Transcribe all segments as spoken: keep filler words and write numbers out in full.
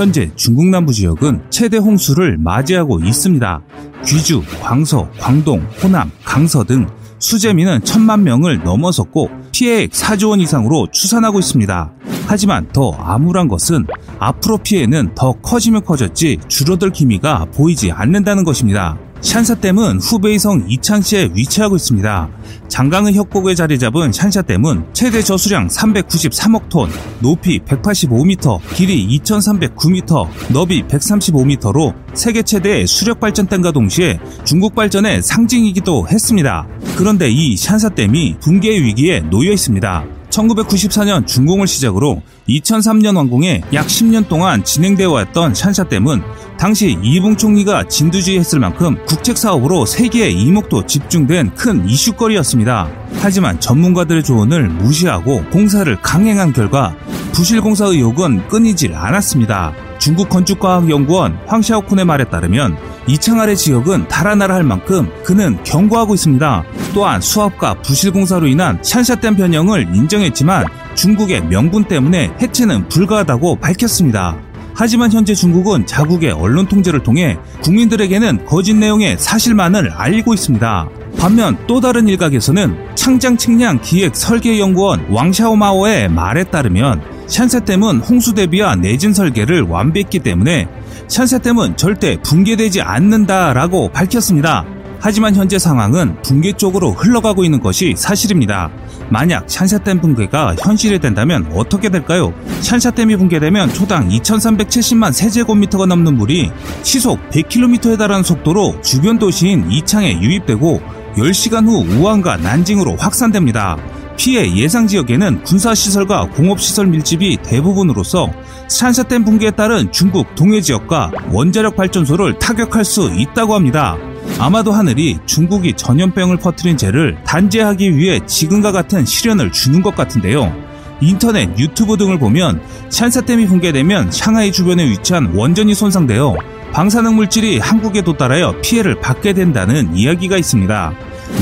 현재 중국 남부 지역은 최대 홍수를 맞이하고 있습니다. 귀주, 광서, 광동, 호남, 강서 등 수재민은 천만 명을 넘어섰고 피해액 사조 원 이상으로 추산하고 있습니다. 하지만 더 암울한 것은 앞으로 피해는 더 커지면 커졌지 줄어들 기미가 보이지 않는다는 것입니다. 샨샤댐은 후베이성 이창시에 위치하고 있습니다. 장강의 협곡에 자리 잡은 샨샤댐은 최대 저수량 삼백구십삼억 톤, 높이 백팔십오 미터, 길이 이천삼백구 미터, 너비 백삼십오 미터로 세계 최대의 수력발전댐과 동시에 중국 발전의 상징이기도 했습니다. 그런데 이 샨샤댐이 붕괴의 위기에 놓여 있습니다. 천구백구십사 년 준공을 시작으로 이천삼 년 완공에 약 십 년 동안 진행되어 왔던 샨샤댐은 당시 이붕 총리가 진두지휘했을 만큼 국책사업으로 세계의 이목도 집중된 큰 이슈거리였습니다. 하지만 전문가들의 조언을 무시하고 공사를 강행한 결과 부실공사 의혹은 끊이질 않았습니다. 중국 건축과학연구원 황샤오쿤의 말에 따르면 이창할의 지역은 달아나라 할 만큼 그는 경고하고 있습니다. 또한 수압과 부실공사로 인한 샨샤댐 변형을 인정했지만 중국의 명분 때문에 해체는 불가하다고 밝혔습니다. 하지만 현재 중국은 자국의 언론 통제를 통해 국민들에게는 거짓 내용의 사실만을 알리고 있습니다. 반면 또 다른 일각에서는 창장측량기획설계연구원 왕샤오마오의 말에 따르면 샨샤댐은 홍수 대비와 내진 설계를 완비했기 때문에 샨샤댐은 절대 붕괴되지 않는다라고 밝혔습니다. 하지만 현재 상황은 붕괴 쪽으로 흘러가고 있는 것이 사실입니다. 만약 샨샤댐 붕괴가 현실이 된다면 어떻게 될까요? 샨샤댐이 붕괴되면 초당 이천삼백칠십만 세제곱미터가 넘는 물이 시속 백 킬로미터에 달하는 속도로 주변 도시인 이창에 유입되고 열 시간 후 우한과 난징으로 확산됩니다. 피해 예상 지역에는 군사시설과 공업시설 밀집이 대부분으로서 샨샤댐 붕괴에 따른 중국 동해 지역과 원자력 발전소를 타격할 수 있다고 합니다. 아마도 하늘이 중국이 전염병을 퍼뜨린 죄를 단죄하기 위해 지금과 같은 시련을 주는 것 같은데요. 인터넷, 유튜브 등을 보면 샨샤댐이 붕괴되면 샹하이 주변에 위치한 원전이 손상되어 방사능 물질이 한국에 도달하여 피해를 받게 된다는 이야기가 있습니다.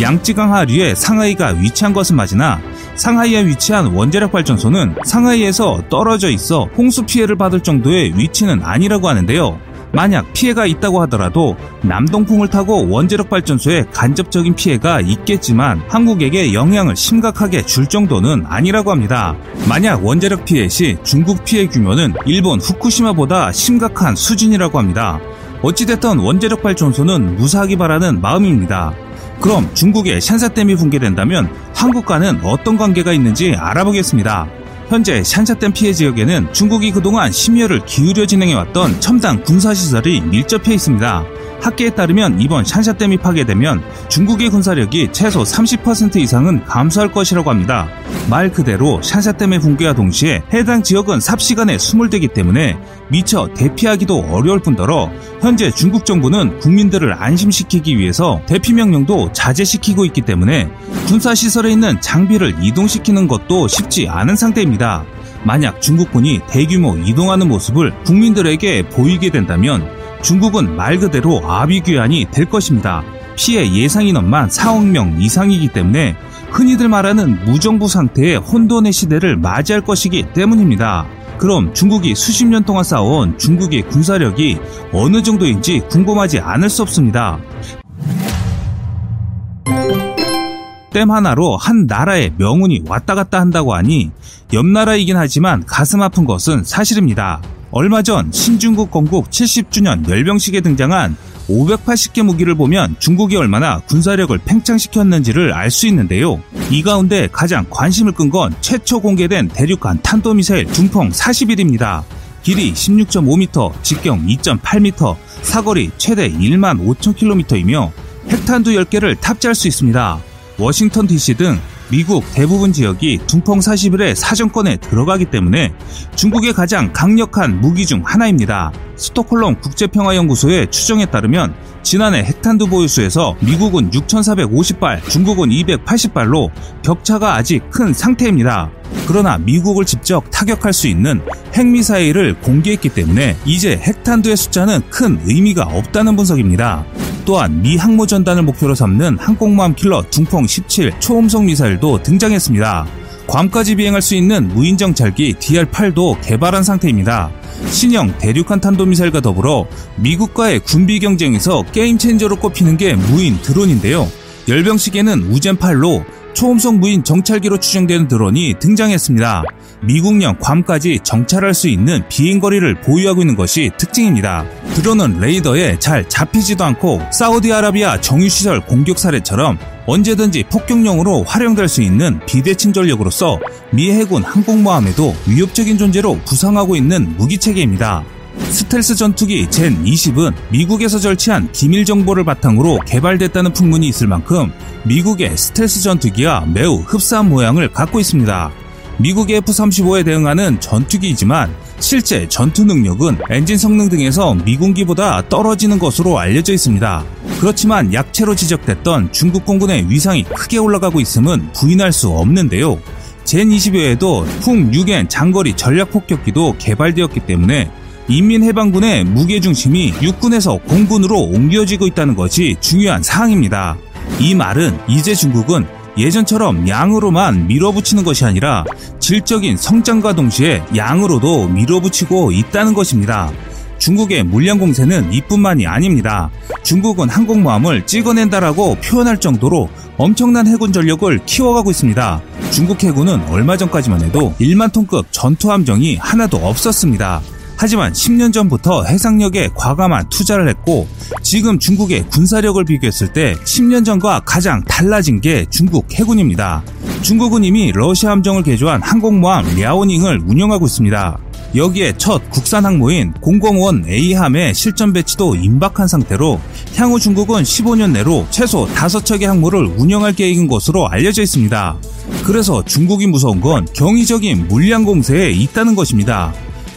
양쯔강 하류에 상하이가 위치한 것은 맞으나 상하이에 위치한 원자력 발전소는 상하이에서 떨어져 있어 홍수 피해를 받을 정도의 위치는 아니라고 하는데요. 만약 피해가 있다고 하더라도 남동풍을 타고 원자력 발전소에 간접적인 피해가 있겠지만 한국에게 영향을 심각하게 줄 정도는 아니라고 합니다. 만약 원자력 피해 시 중국 피해 규모는 일본 후쿠시마보다 심각한 수준이라고 합니다. 어찌됐든 원자력 발전소는 무사하기 바라는 마음입니다. 그럼 중국의 샨샤댐이 붕괴된다면 한국과는 어떤 관계가 있는지 알아보겠습니다. 현재 샨샤댐 피해 지역에는 중국이 그동안 심혈을 기울여 진행해왔던 첨단 군사시설이 밀접해 있습니다. 학계에 따르면 이번 샨샤댐이 파괴되면 중국의 군사력이 최소 삼십 퍼센트 이상은 감소할 것이라고 합니다. 말 그대로 샨샤댐의 붕괴와 동시에 해당 지역은 삽시간에 수몰되기 때문에 미처 대피하기도 어려울 뿐더러 현재 중국 정부는 국민들을 안심시키기 위해서 대피 명령도 자제시키고 있기 때문에 군사시설에 있는 장비를 이동시키는 것도 쉽지 않은 상태입니다. 만약 중국군이 대규모 이동하는 모습을 국민들에게 보이게 된다면 중국은 말 그대로 아비규환이 될 것입니다. 피해 예상 인원만 사억 명 이상이기 때문에 흔히들 말하는 무정부 상태의 혼돈의 시대를 맞이할 것이기 때문입니다. 그럼 중국이 수십 년 동안 쌓아온 중국의 군사력이 어느 정도인지 궁금하지 않을 수 없습니다. 댐 하나로 한 나라의 명운이 왔다 갔다 한다고 하니 옆 나라이긴 하지만 가슴 아픈 것은 사실입니다. 얼마 전 신중국 건국 칠십 주년 열병식에 등장한 오백팔십 개 무기를 보면 중국이 얼마나 군사력을 팽창시켰는지를 알 수 있는데요. 이 가운데 가장 관심을 끈 건 최초 공개된 대륙간 탄도미사일 둥펑 사십일입니다. 길이 십육 점 오 미터, 직경 이 점 팔 미터, 사거리 최대 만 오천 킬로미터이며 핵탄두 열 개를 탑재할 수 있습니다. 워싱턴 디씨 등 미국 대부분 지역이 둥펑 사십일의 사정권에 들어가기 때문에 중국의 가장 강력한 무기 중 하나입니다. 스톡홀름 국제평화연구소의 추정에 따르면 지난해 핵탄두 보유수에서 미국은 육천사백오십 발, 중국은 이백팔십 발로 격차가 아직 큰 상태입니다. 그러나 미국을 직접 타격할 수 있는 핵미사일을 공개했기 때문에 이제 핵탄두의 숫자는 큰 의미가 없다는 분석입니다. 또한 미 항모전단을 목표로 삼는 항공모함킬러 둥펑 십칠 초음속 미사일도 등장했습니다. 괌까지 비행할 수 있는 무인정찰기 디 알 에이트도 개발한 상태입니다. 신형 대륙간 탄도미사일과 더불어 미국과의 군비 경쟁에서 게임체인저로 꼽히는 게 무인 드론인데요. 열병식에는 우젠팔로 초음속 무인 정찰기로 추정되는 드론이 등장했습니다. 미국령 괌까지 정찰할 수 있는 비행거리를 보유하고 있는 것이 특징입니다. 드론은 레이더에 잘 잡히지도 않고 사우디아라비아 정유시설 공격 사례처럼 언제든지 폭격용으로 활용될 수 있는 비대칭 전력으로서 미 해군 항공모함에도 위협적인 존재로 부상하고 있는 무기체계입니다. 스텔스 전투기 젠 이십은 미국에서 절취한 기밀 정보를 바탕으로 개발됐다는 풍문이 있을 만큼 미국의 스텔스 전투기와 매우 흡사한 모양을 갖고 있습니다. 미국의 에프 삼십오에 대응하는 전투기이지만 실제 전투 능력은 엔진 성능 등에서 미군기보다 떨어지는 것으로 알려져 있습니다. 그렇지만 약체로 지적됐던 중국 공군의 위상이 크게 올라가고 있음은 부인할 수 없는데요. 젠 이십 외에도 풍 육 엔 장거리 전략폭격기도 개발되었기 때문에 인민해방군의 무게중심이 육군에서 공군으로 옮겨지고 있다는 것이 중요한 사항입니다. 이 말은 이제 중국은 예전처럼 양으로만 밀어붙이는 것이 아니라 질적인 성장과 동시에 양으로도 밀어붙이고 있다는 것입니다. 중국의 물량 공세는 이뿐만이 아닙니다. 중국은 항공모함을 찍어낸다라고 표현할 정도로 엄청난 해군 전력을 키워가고 있습니다. 중국 해군은 얼마 전까지만 해도 만 톤급 전투함정이 하나도 없었습니다. 하지만 십 년 전부터 해상력에 과감한 투자를 했고 지금 중국의 군사력을 비교했을 때 십 년 전과 가장 달라진 게 중국 해군입니다. 중국은 이미 러시아 함정을 개조한 항공모함 랴오닝을 운영하고 있습니다. 여기에 첫 국산 항모인 공공일 에이 함의 실전 배치도 임박한 상태로 향후 중국은 십오 년 내로 최소 다섯 척의 항모를 운영할 계획인 것으로 알려져 있습니다. 그래서 중국이 무서운 건 경이적인 물량 공세에 있다는 것입니다.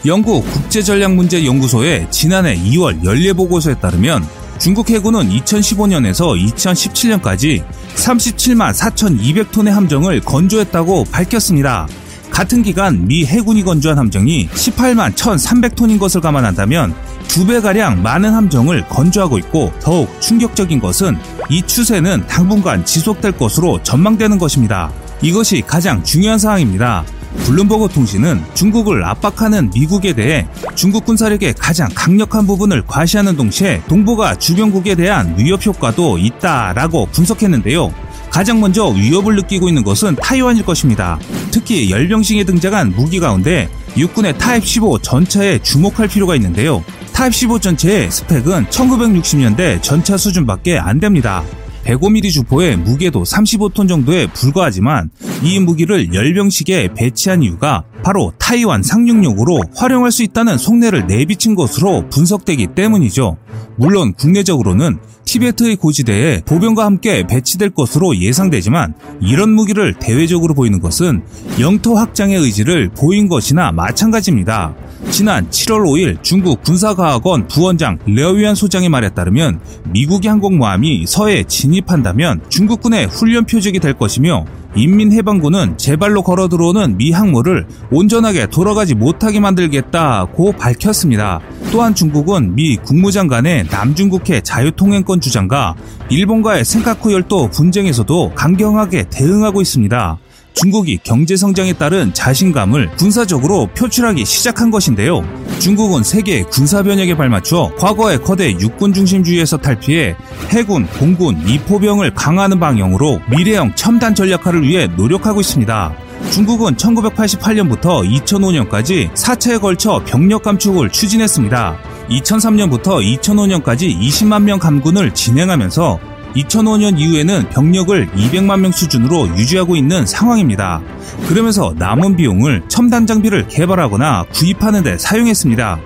영국 국제전략문제연구소의 지난해 이월 연례보고서에 따르면 중국 해군은 이천십오 년에서 이천십칠 년까지 삼십칠만 사천이백 톤의 함정을 건조했다고 밝혔습니다. 같은 기간 미 해군이 건조한 함정이 십팔만 천삼백 톤인 것을 감안한다면 두 배가량 많은 함정을 건조하고 있고 더욱 충격적인 것은 이 추세는 당분간 지속될 것으로 전망되는 것입니다. 이것이 가장 중요한 사항입니다. 블룸버그 통신은 중국을 압박하는 미국에 대해 중국 군사력의 가장 강력한 부분을 과시하는 동시에 동북아 주변국에 대한 위협 효과도 있다라고 분석했는데요. 가장 먼저 위협을 느끼고 있는 것은 타이완일 것입니다. 특히 열병식에 등장한 무기 가운데 육군의 타입 십오 전차에 주목할 필요가 있는데요. 타입 십오 전체의 스펙은 천구백육십 년대 전차 수준밖에 안 됩니다. 백오 밀리미터 주포의 무게도 삼십오 톤 정도에 불과하지만 이 무기를 열병식에 배치한 이유가 바로 타이완 상륙용으로 활용할 수 있다는 속내를 내비친 것으로 분석되기 때문이죠. 물론 국내적으로는 티베트의 고지대에 보병과 함께 배치될 것으로 예상되지만 이런 무기를 대외적으로 보이는 것은 영토 확장의 의지를 보인 것이나 마찬가지입니다. 지난 칠월 오일 중국 군사과학원 부원장 레어위안 소장의 말에 따르면 미국의 항공모함이 서해에 진입한다면 중국군의 훈련 표적이 될 것이며 인민해방군은 제발로 걸어 들어오는 미 항모를 온전하게 돌아가지 못하게 만들겠다고 밝혔습니다. 또한 중국은 미 국무장관의 남중국해 자유통행권 주장과 일본과의 센카쿠 열도 분쟁에서도 강경하게 대응하고 있습니다. 중국이 경제성장에 따른 자신감을 군사적으로 표출하기 시작한 것인데요. 중국은 세계의 군사변혁에 발맞춰 과거의 거대 육군 중심주의에서 탈피해 해군, 공군, 이포병을 강화하는 방향으로 미래형 첨단 전략화를 위해 노력하고 있습니다. 중국은 천구백팔십팔 년부터 이천오 년까지 사 차에 걸쳐 병력 감축을 추진했습니다. 이천삼 년부터 이천오 년까지 이십만 명 감군을 진행하면서 이천오 년 이후에는 병력을 이백만 명 수준으로 유지하고 있는 상황입니다. 그러면서 남은 비용을 첨단 장비를 개발하거나 구입하는 데 사용했습니다.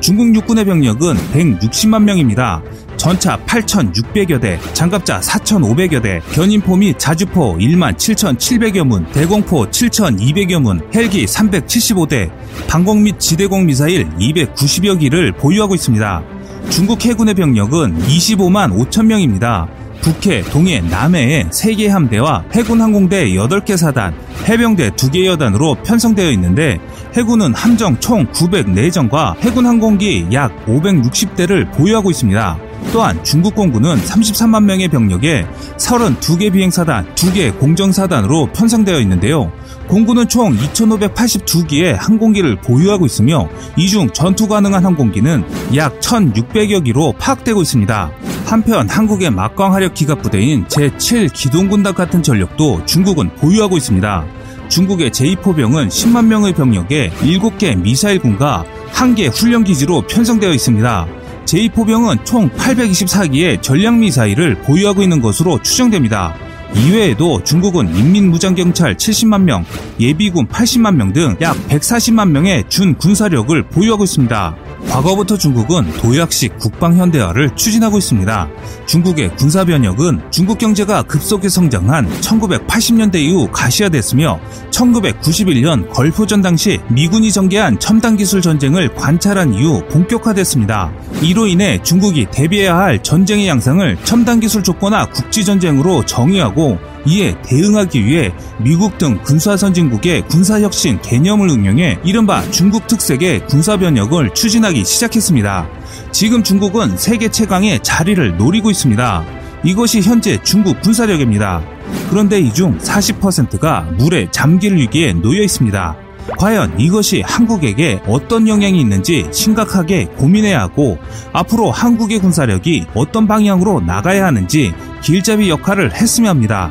중국 육군의 병력은 백육십만 명입니다. 전차 팔천육백여 대, 장갑차 사천오백여 대, 견인포 및 자주포 일만 칠천칠백여 문, 대공포 칠천이백여 문, 헬기 삼백칠십오 대, 방공 및 지대공 미사일 이백구십여 기를 보유하고 있습니다. 중국 해군의 병력은 이십오만 오천 명입니다. 북해, 동해, 남해에 세 개의 함대와 해군 항공대 여덟 개 사단, 해병대 두 개 여단으로 편성되어 있는데 해군은 함정 총 구백사 정과 해군 항공기 약 오백육십 대를 보유하고 있습니다. 또한 중국 공군은 삼십삼만 명의 병력에 삼십이 개 비행사단, 두 개 공정사단으로 편성되어 있는데요. 공군은 총 이천오백팔십이 기의 항공기를 보유하고 있으며 이 중 전투 가능한 항공기는 약 천육백여 기로 파악되고 있습니다. 한편 한국의 막강하력 기갑부대인 제칠 기동군단 같은 전력도 중국은 보유하고 있습니다. 중국의 제이 포병은 십만 명의 병력에 일곱 개 미사일군과 한 개 훈련기지로 편성되어 있습니다. 제이 포병은 총 팔백이십사 기의 전략미사일을 보유하고 있는 것으로 추정됩니다. 이외에도 중국은 인민무장경찰 칠십만 명, 예비군 팔십만 명 등 약 백사십만 명의 준군사력을 보유하고 있습니다. 과거부터 중국은 도약식 국방현대화를 추진하고 있습니다. 중국의 군사변혁은 중국 경제가 급속히 성장한 천구백팔십 년대 이후 가시화됐으며 천구백구십일 년 걸프전 당시 미군이 전개한 첨단기술 전쟁을 관찰한 이후 본격화됐습니다. 이로 인해 중국이 대비해야 할 전쟁의 양상을 첨단기술 조건화 국지전쟁으로 정의하고 이에 대응하기 위해 미국 등 군사선진국의 군사혁신 개념을 응용해 이른바 중국 특색의 군사변혁을 추진하기 시작했습니다. 지금 중국은 세계 최강의 자리를 노리고 있습니다. 이것이 현재 중국 군사력입니다. 그런데 이 중 사십 퍼센트가 물에 잠길 위기에 놓여 있습니다. 과연 이것이 한국에게 어떤 영향이 있는지 심각하게 고민해야 하고 앞으로 한국의 군사력이 어떤 방향으로 나가야 하는지 길잡이 역할을 했으면 합니다.